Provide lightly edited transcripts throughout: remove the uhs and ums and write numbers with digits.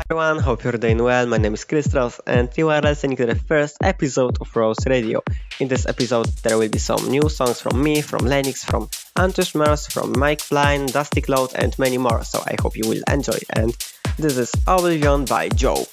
Hi everyone, hope you're doing well. My name is Christos Ross and you are listening to the first episode of Rose Radio. In this episode there will be some new songs from me, from Lennox, from Antushmurs, from Mike Pline, Dusty Cloud and many more, so I hope you will enjoy. And this is Oblivion by Job.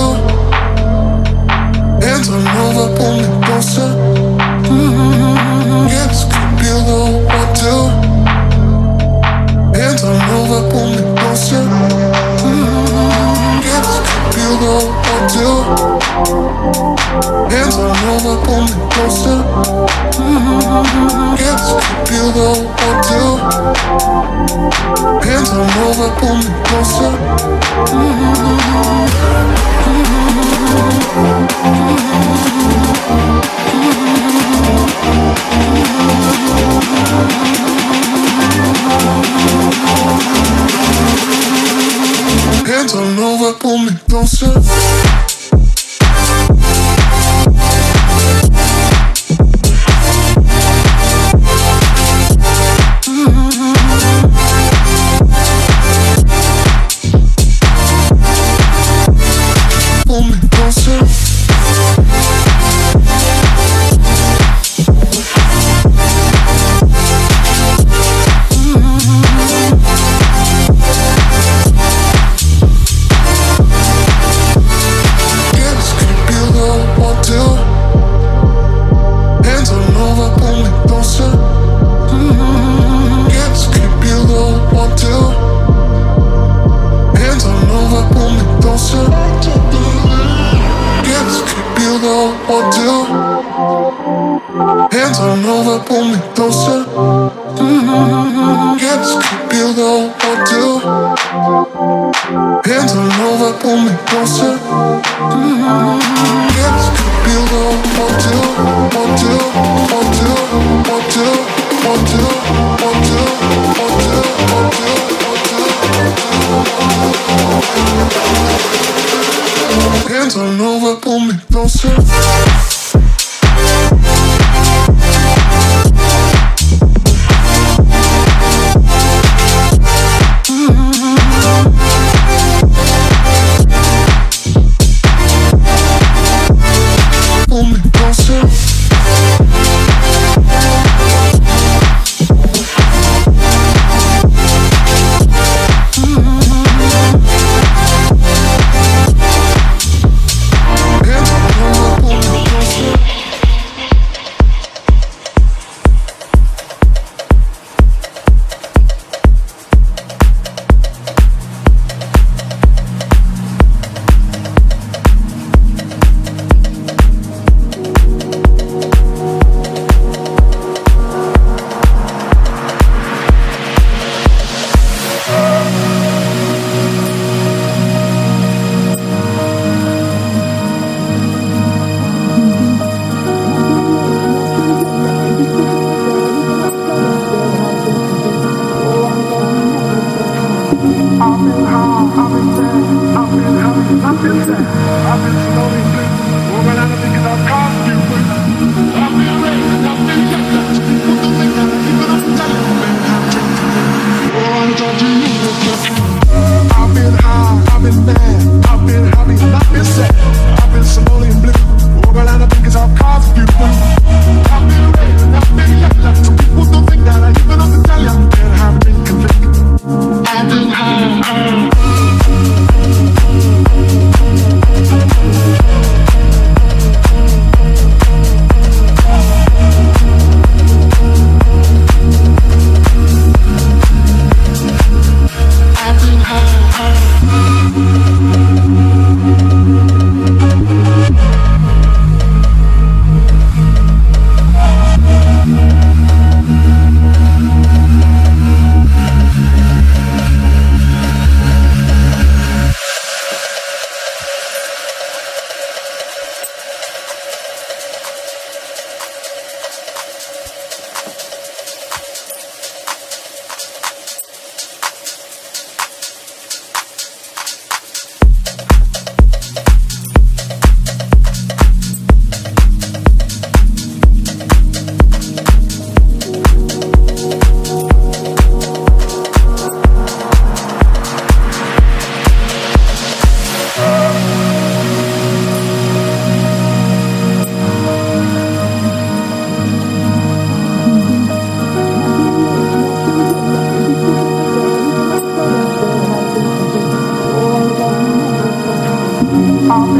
you, and I know that pull me closer. Yeah, this could be the one too, and I know that pull me closer. Yeah, this could be the one too, and I know that pull me closer. Yeah, this could be the one too, and I know that pull me closer. Hands all over, pull me closer.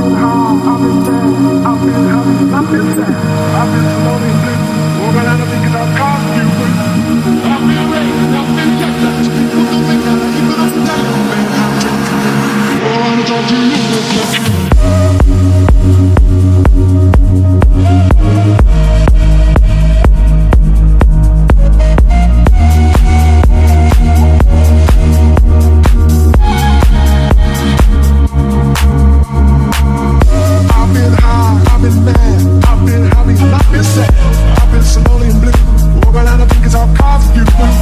I've been slowly and blue, walking around, I think it's all cause of you.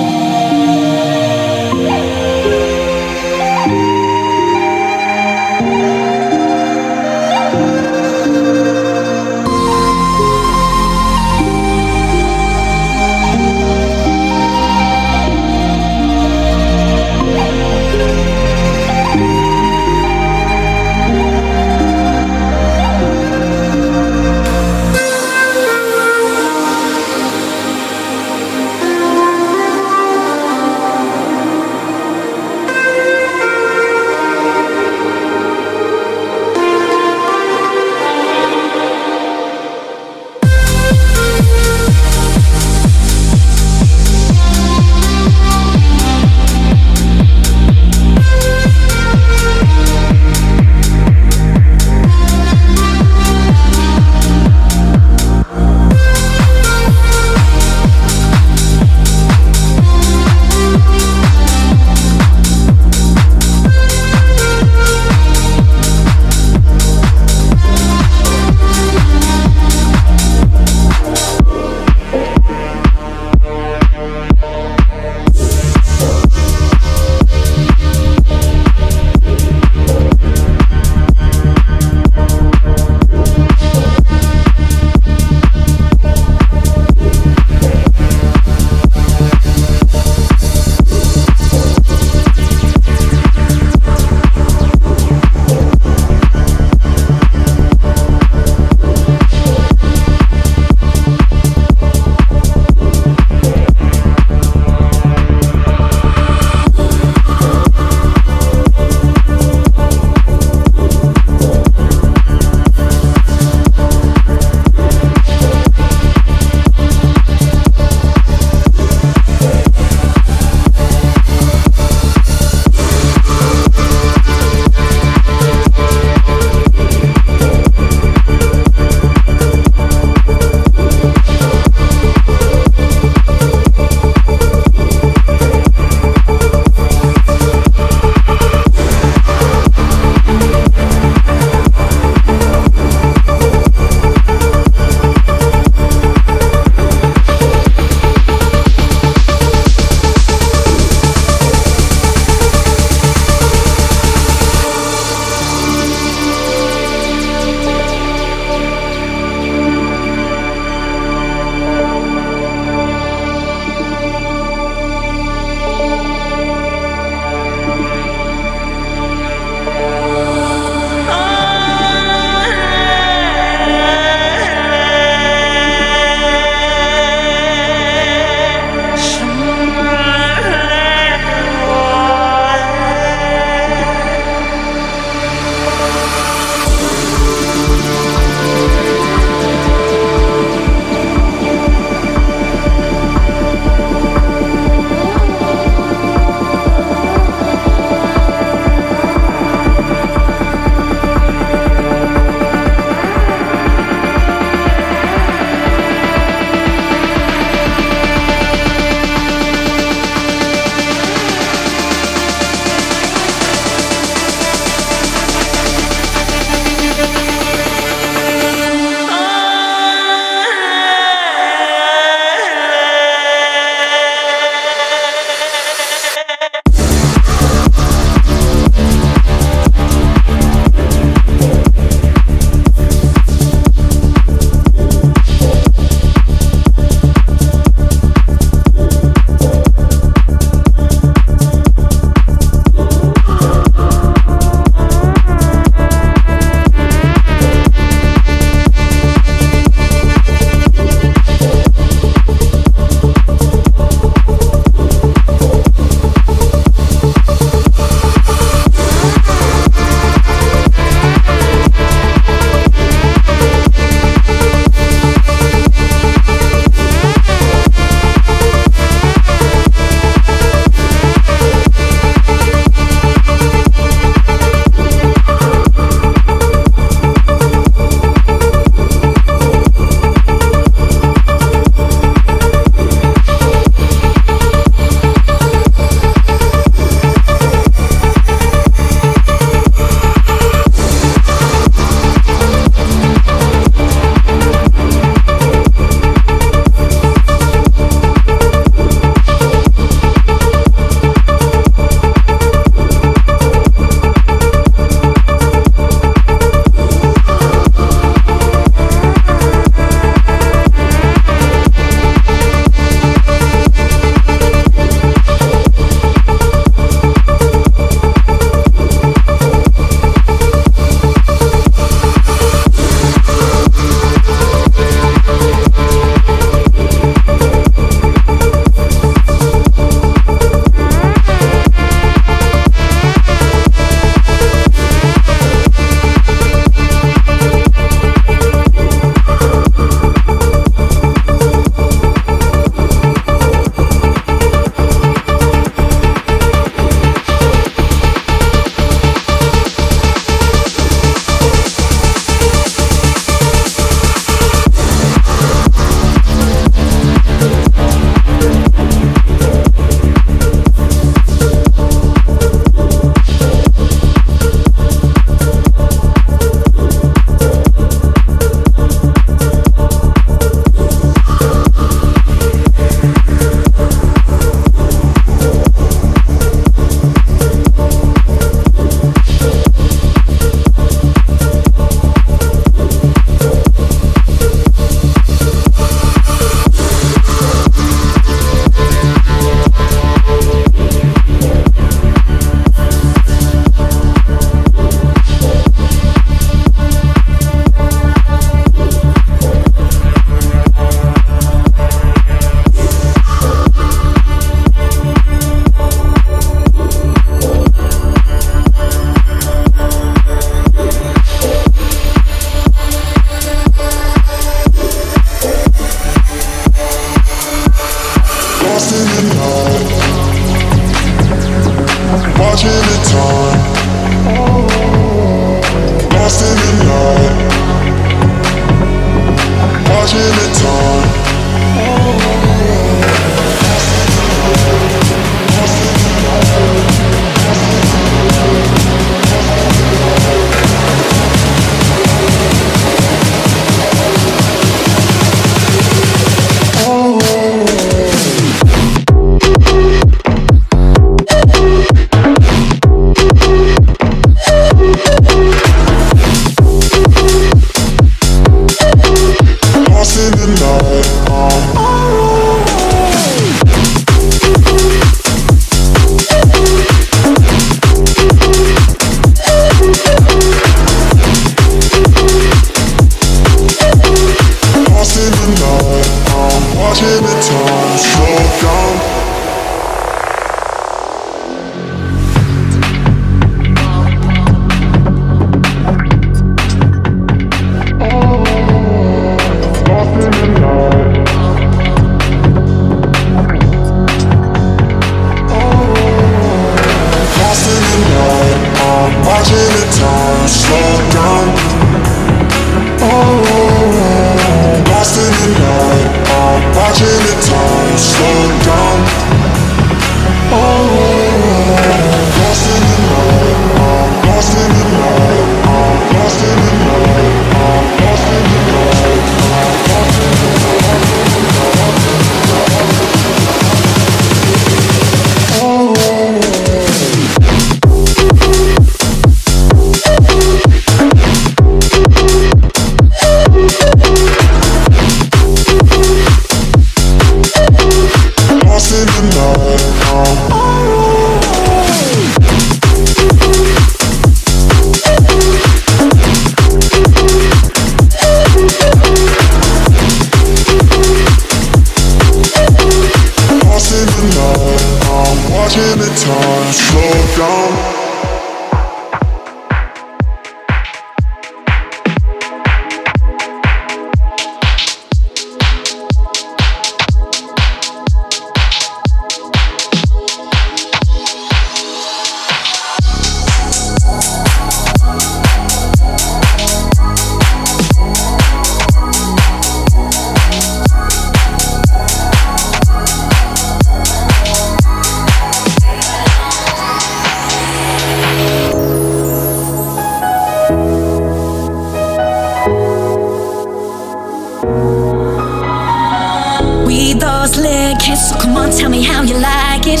hit, so come on, tell me how you like it.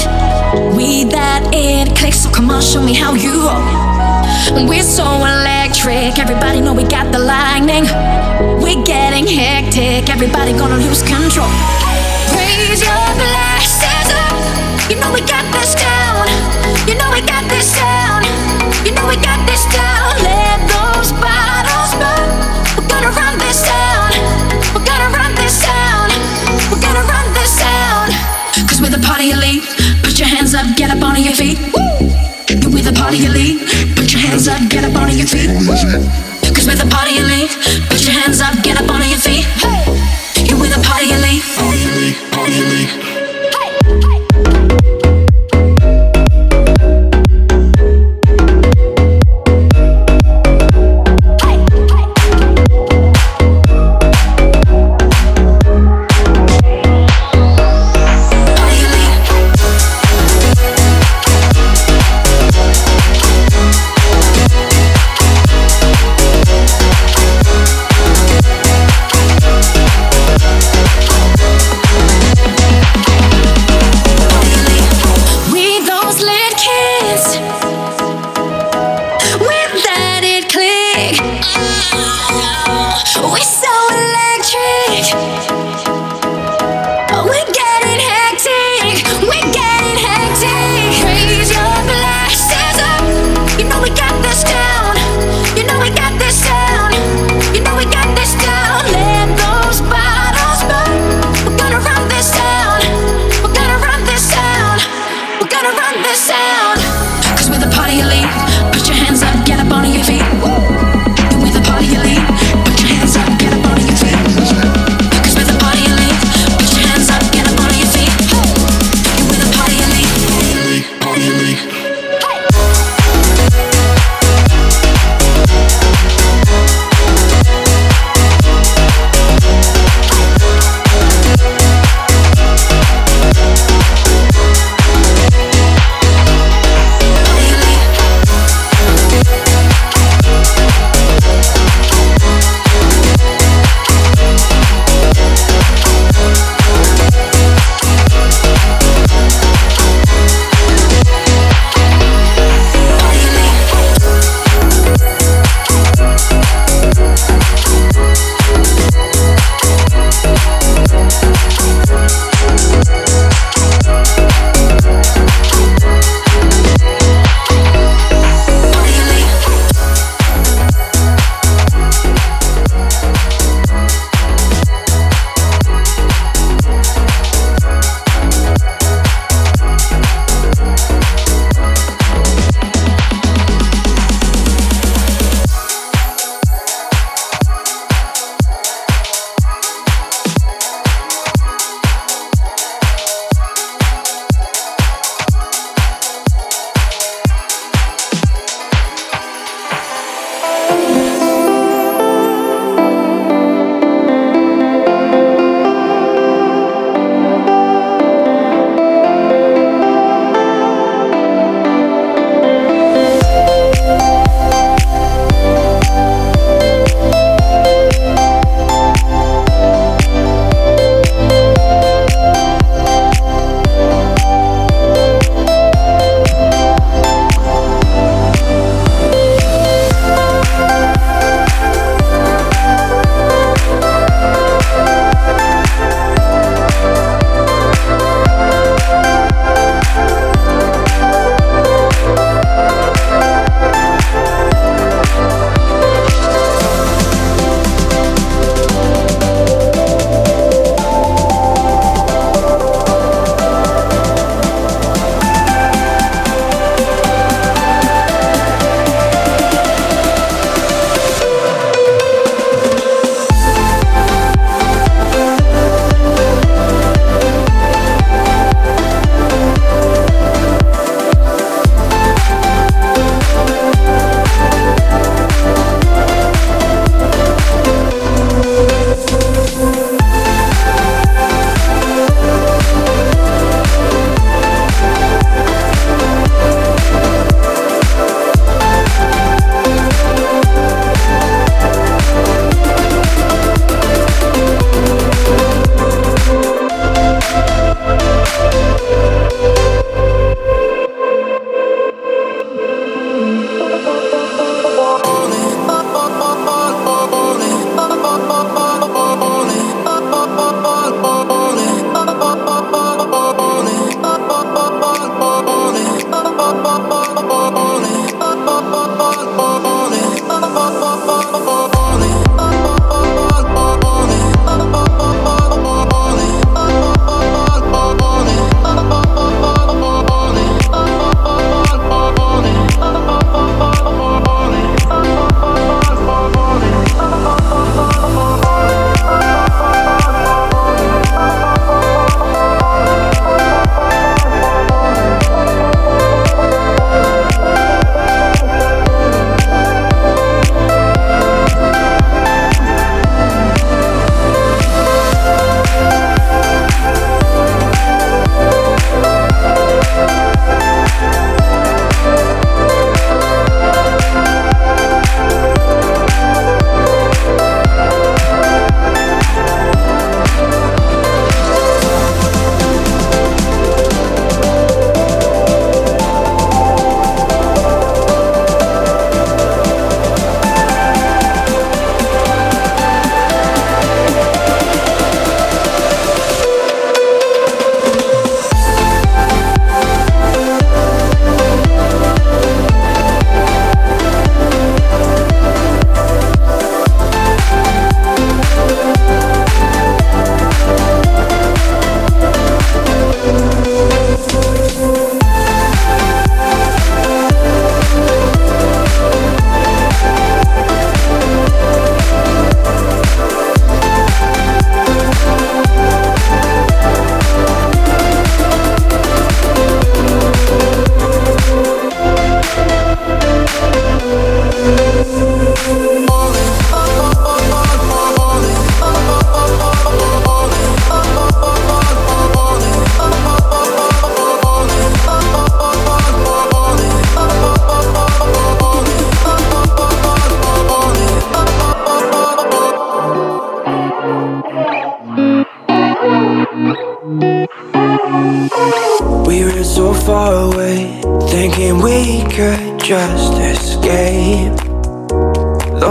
We that it clicks, so come on, show me how you roll. We're so electric, everybody know we got the lightning. We're getting hectic, everybody gonna lose control. Raise your glasses up, you know we got this down. You know we got this down. You know we got this down. Let those bottles burn. We're gonna run this down. We're gonna run this down. We're gonna run this down. Cause we're the party elite. Put your hands up, get up onto your feet. Woo! We're the party elite. Put your hands up, get up onto your feet. Woo! Cause we're the party elite. Put your hands up, get up onto your feet. Hey! You're with a party elite. Party elite, party elite.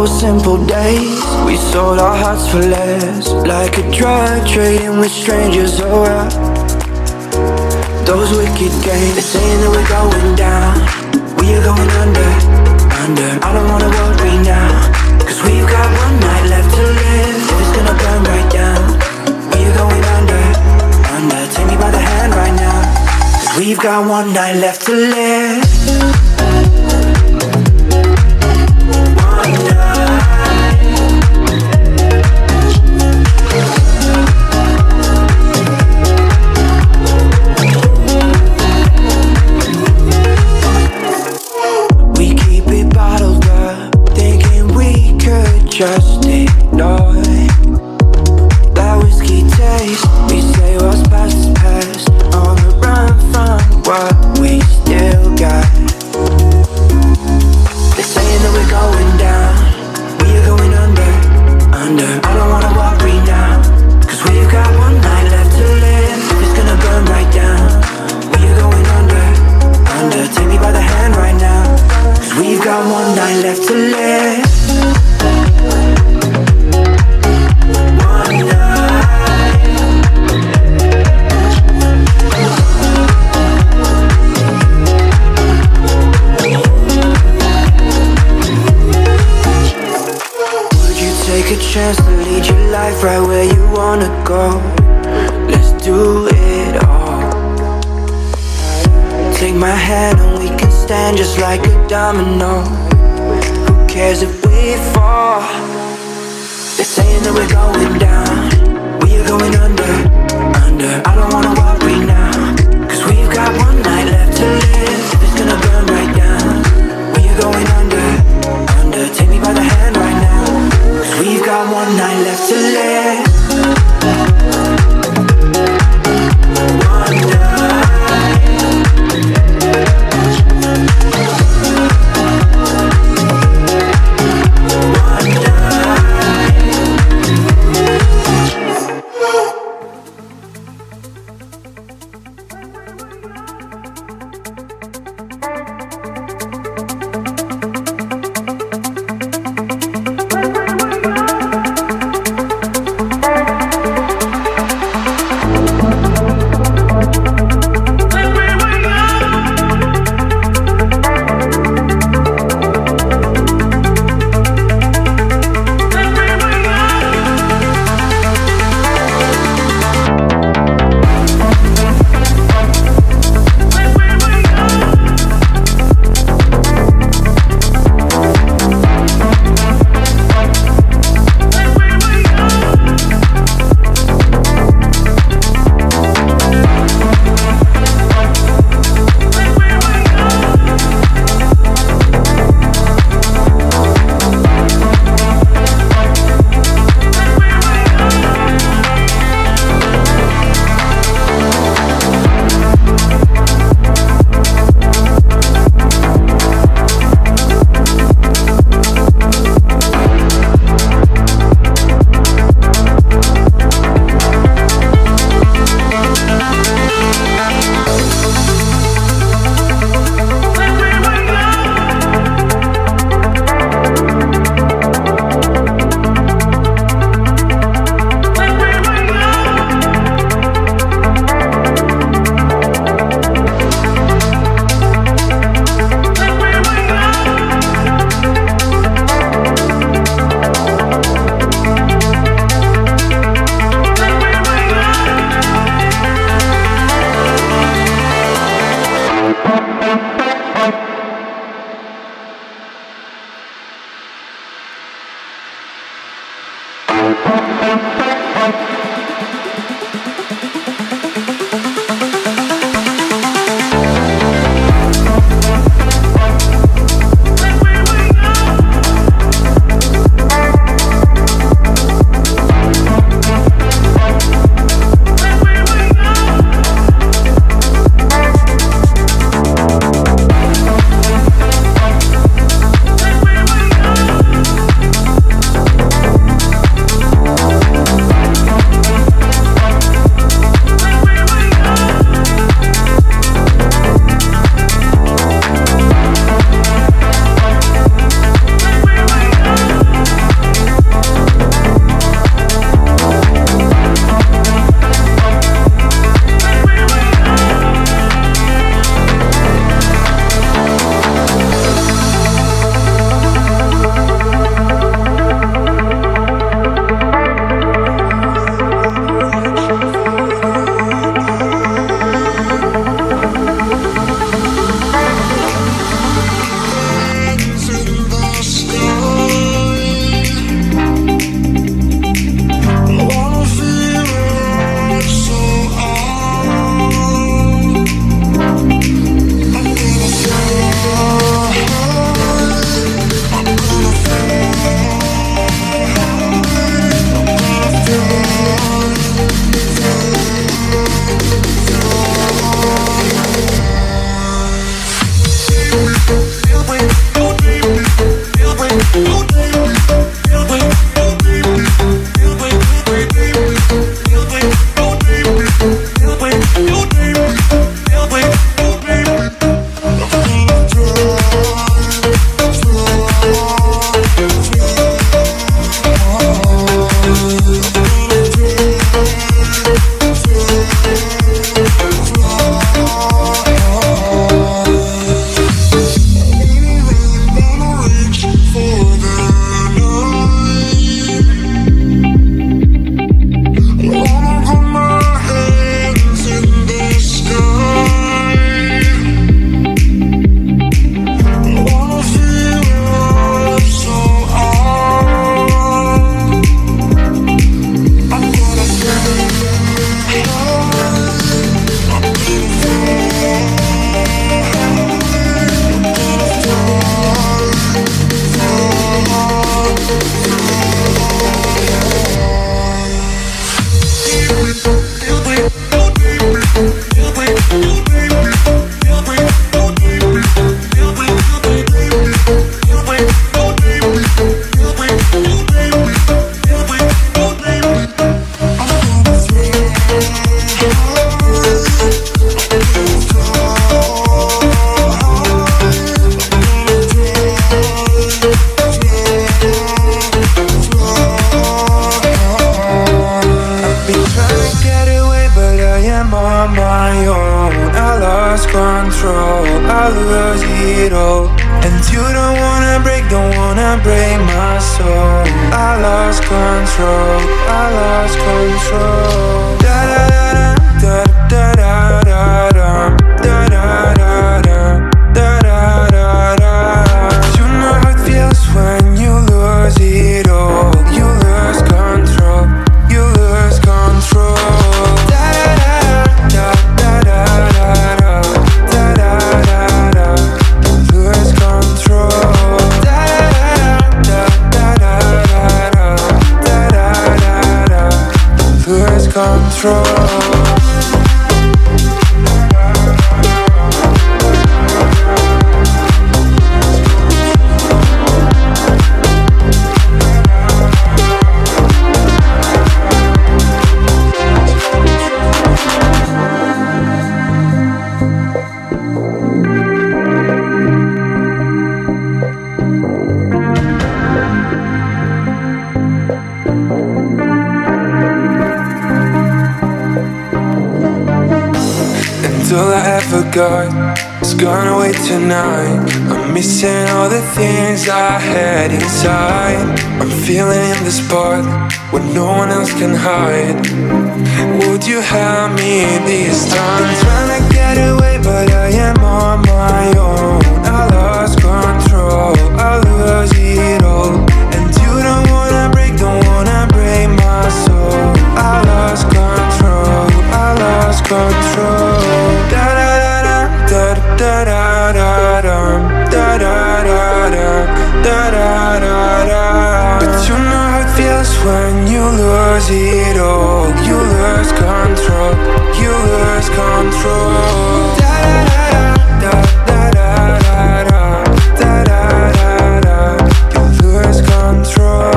those simple days. We sold our hearts for less, like a drug, trading with strangers around. Those wicked games, they're saying that we're going down. We are going under, under. I don't wanna worry now, cause we've got one night left to live. If it's gonna burn right down, we are going under, under. Take me by the hand right now, cause we've got one night left to live. Just ignore that whiskey taste. We say what's past is past. On the run from what we still got. They're saying that we're going down. We are going under, under. I don't wanna worry now, cause we've got one night left to live. It's gonna burn right down. We are going under, under. Take me by the hand right now, cause we've got one night left to live. Chance to lead your life right where you wanna go. Let's do it all. Take my hand and we can stand just like a domino. Who cares if we fall? They're saying that we're going down. We are going under, under. I don't wanna worry now, cause we've got one night left to live. If it's gonna burn right down, we are going under, under. Take me by the hand right now, cause we've got one night left to live. One night. follows it all. And you don't wanna break my soul. I lost control, I lost control. Da da da da da da da da da da da da da. You know how it feels when you lose it all. You lose control, you lose control. Control. It's gone away tonight. I'm missing all the things I had inside. I'm feeling in the spot where no one else can hide. Would you help me this time? I'm trying to get away, but I am on my own. I lost control, I lose it all. And you don't wanna break my soul. I lost control, I lost control. Da da da da da da da da da da da. But you know how it feels when you lose it all. You lose control, you lose control. Da da da da da da da da da da. You lose control.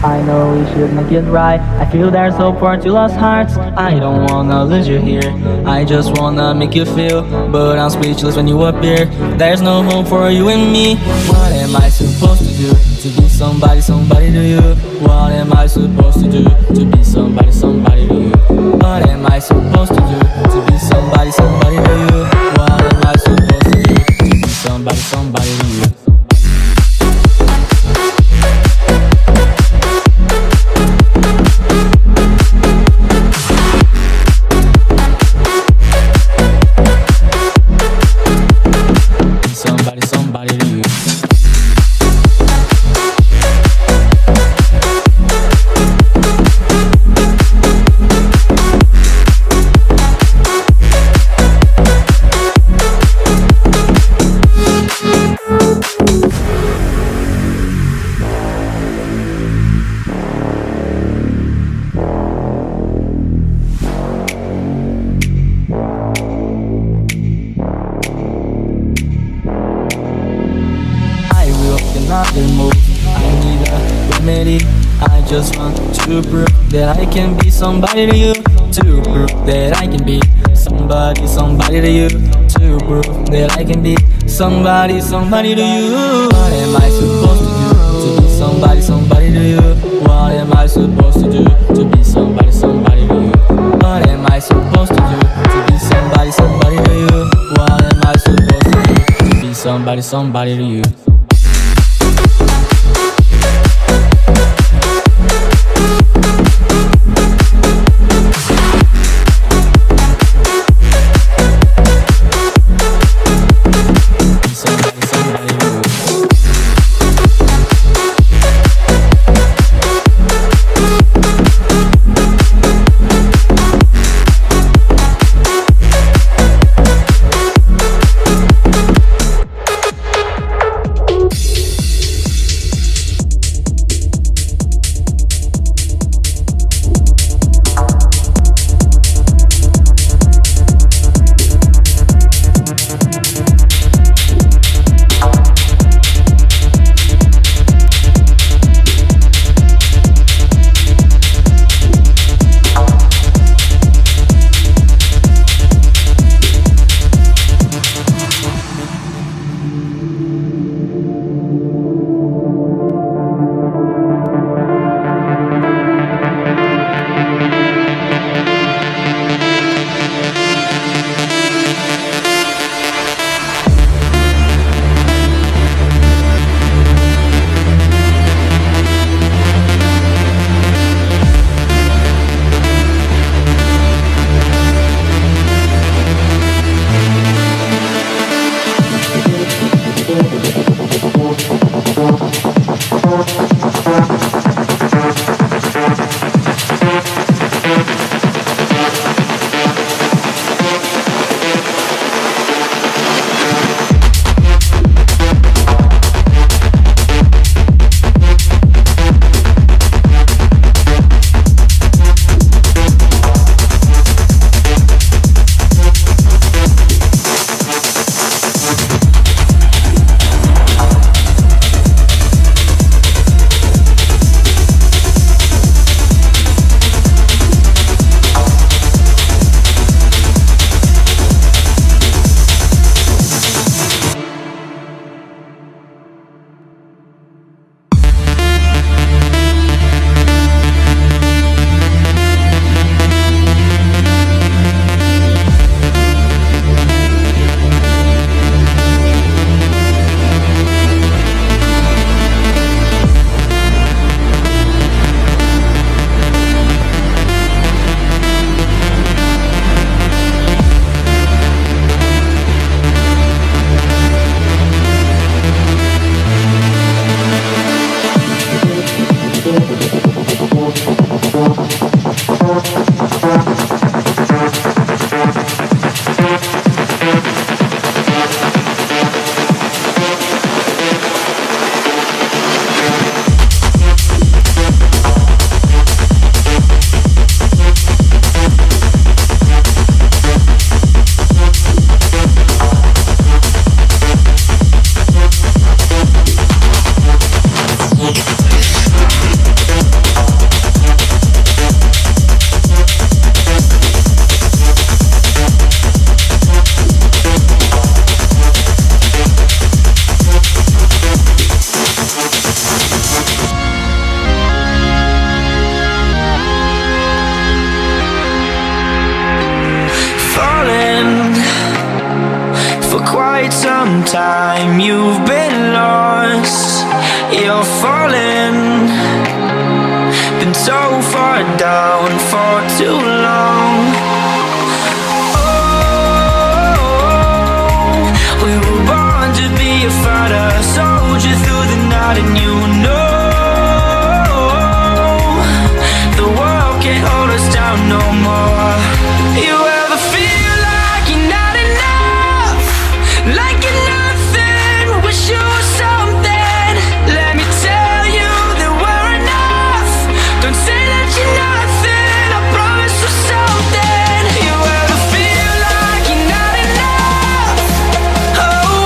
I know we shouldn't get right. I feel there's hope for two lost hearts. I don't wanna lose you here. I just wanna make you feel, but I'm speechless when you appear. There's no hope for you and me. What am I supposed to do to be somebody, somebody to you? What am I supposed to do to be somebody, somebody to you? What am I supposed to do to be somebody, somebody to you? What am I supposed to do to be somebody, somebody to you? Somebody to you, to prove that I can be somebody, somebody to you, to prove that I can be somebody, somebody to you. What am I supposed to do to be somebody, somebody to you? What am I supposed to do to be somebody, somebody to you? What am I supposed to do to be somebody, somebody to you? What am I supposed to do to be somebody, somebody to you? some time. You've been lost, you're falling. Been so far down for too long. Fighter, soldier through the night, and you know the world can't hold us down no more. You ever feel like you're not enough, like you're nothing, wish you were something? Let me tell you that we're enough. Don't say that you're nothing, I promise you something. You ever feel like you're not enough? Oh,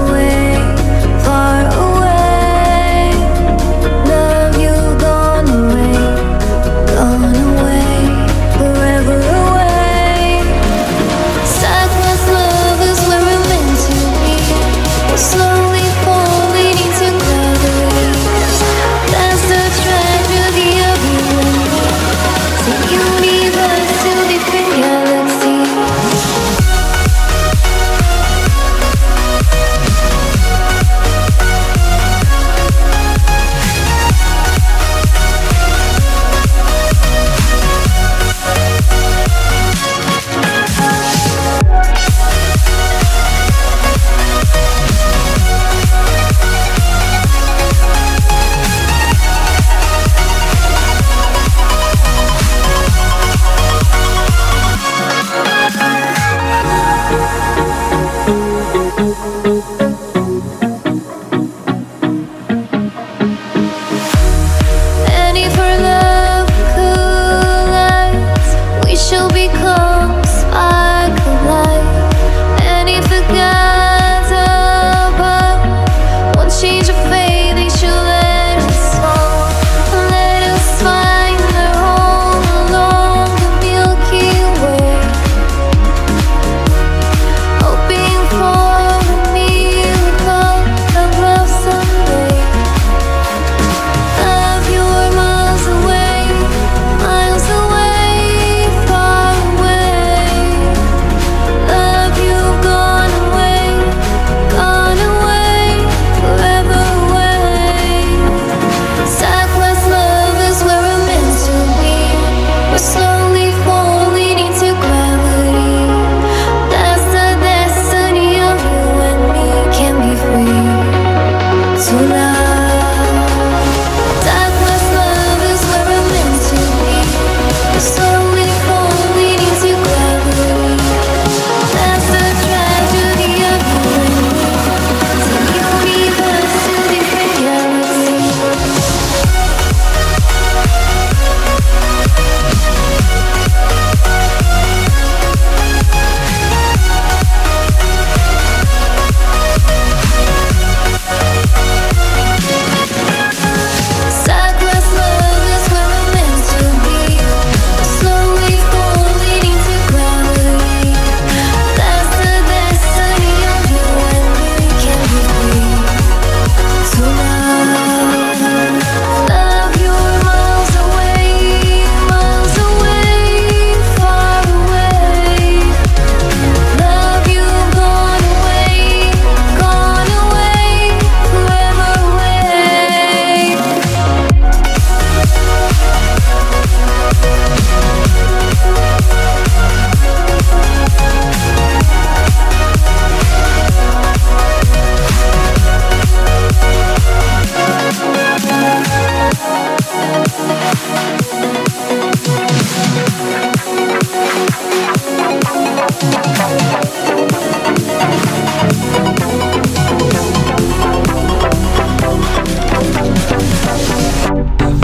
away.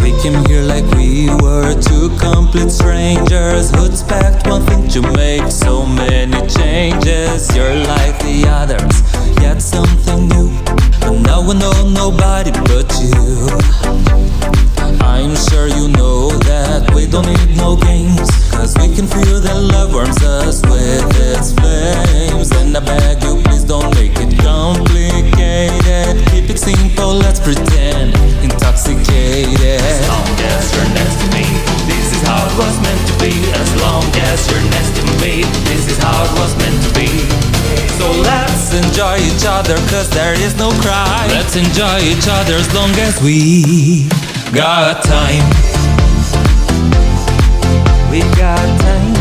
We came here like we were two complete strangers. Hoods packed, one thing to make, so many changes. You're like the others, yet something new. But now I know nobody but you. I'm sure you know that we don't need no games, cause we can feel that love warms us with its flames. And I beg you, please don't make it complicated. Keep it simple, let's pretend intoxicated. As long as you're next to me, this is how it was meant to be. As long as you're next to me, this is how it was meant to be. So let's enjoy each other, cause there is no crime. Let's enjoy each other as long as we got time. We got time.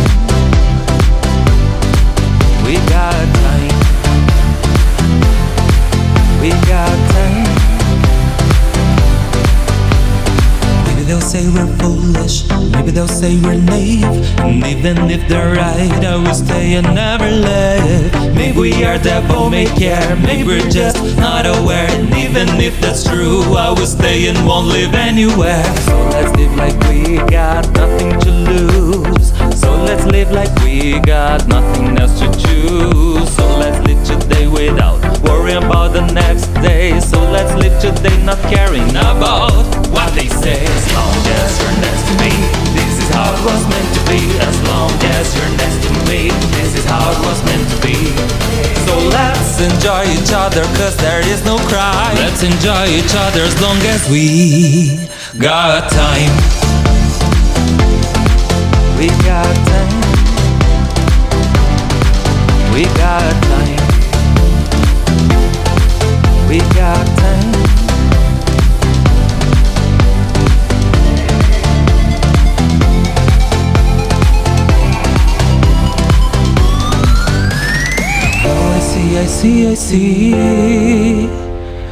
We got time. We got time. Maybe they'll say we're foolish, maybe they'll say we're naive. And even if they're right, I will stay and never leave. Maybe we are devil may care, maybe we're just not aware. And even if that's true, I will stay and won't live anywhere. So let's live like we got nothing to lose. So let's live like we got nothing else to choose. So let's live today without worrying about the next day. So let's live today not caring about what they say. As long as you're next to me, this is how it was meant to be. As long as you're next to me, this is how it was meant to be. So let's enjoy each other, cause there is no crime. Let's enjoy each other as long as we got time. We got time. We got time. We got time. I see, I see,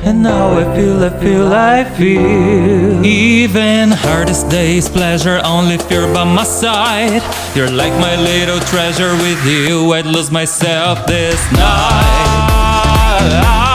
and now I feel, I feel, I feel. Even hardest days, pleasure, only fear by my side. You're like my little treasure, with you I'd lose myself this night.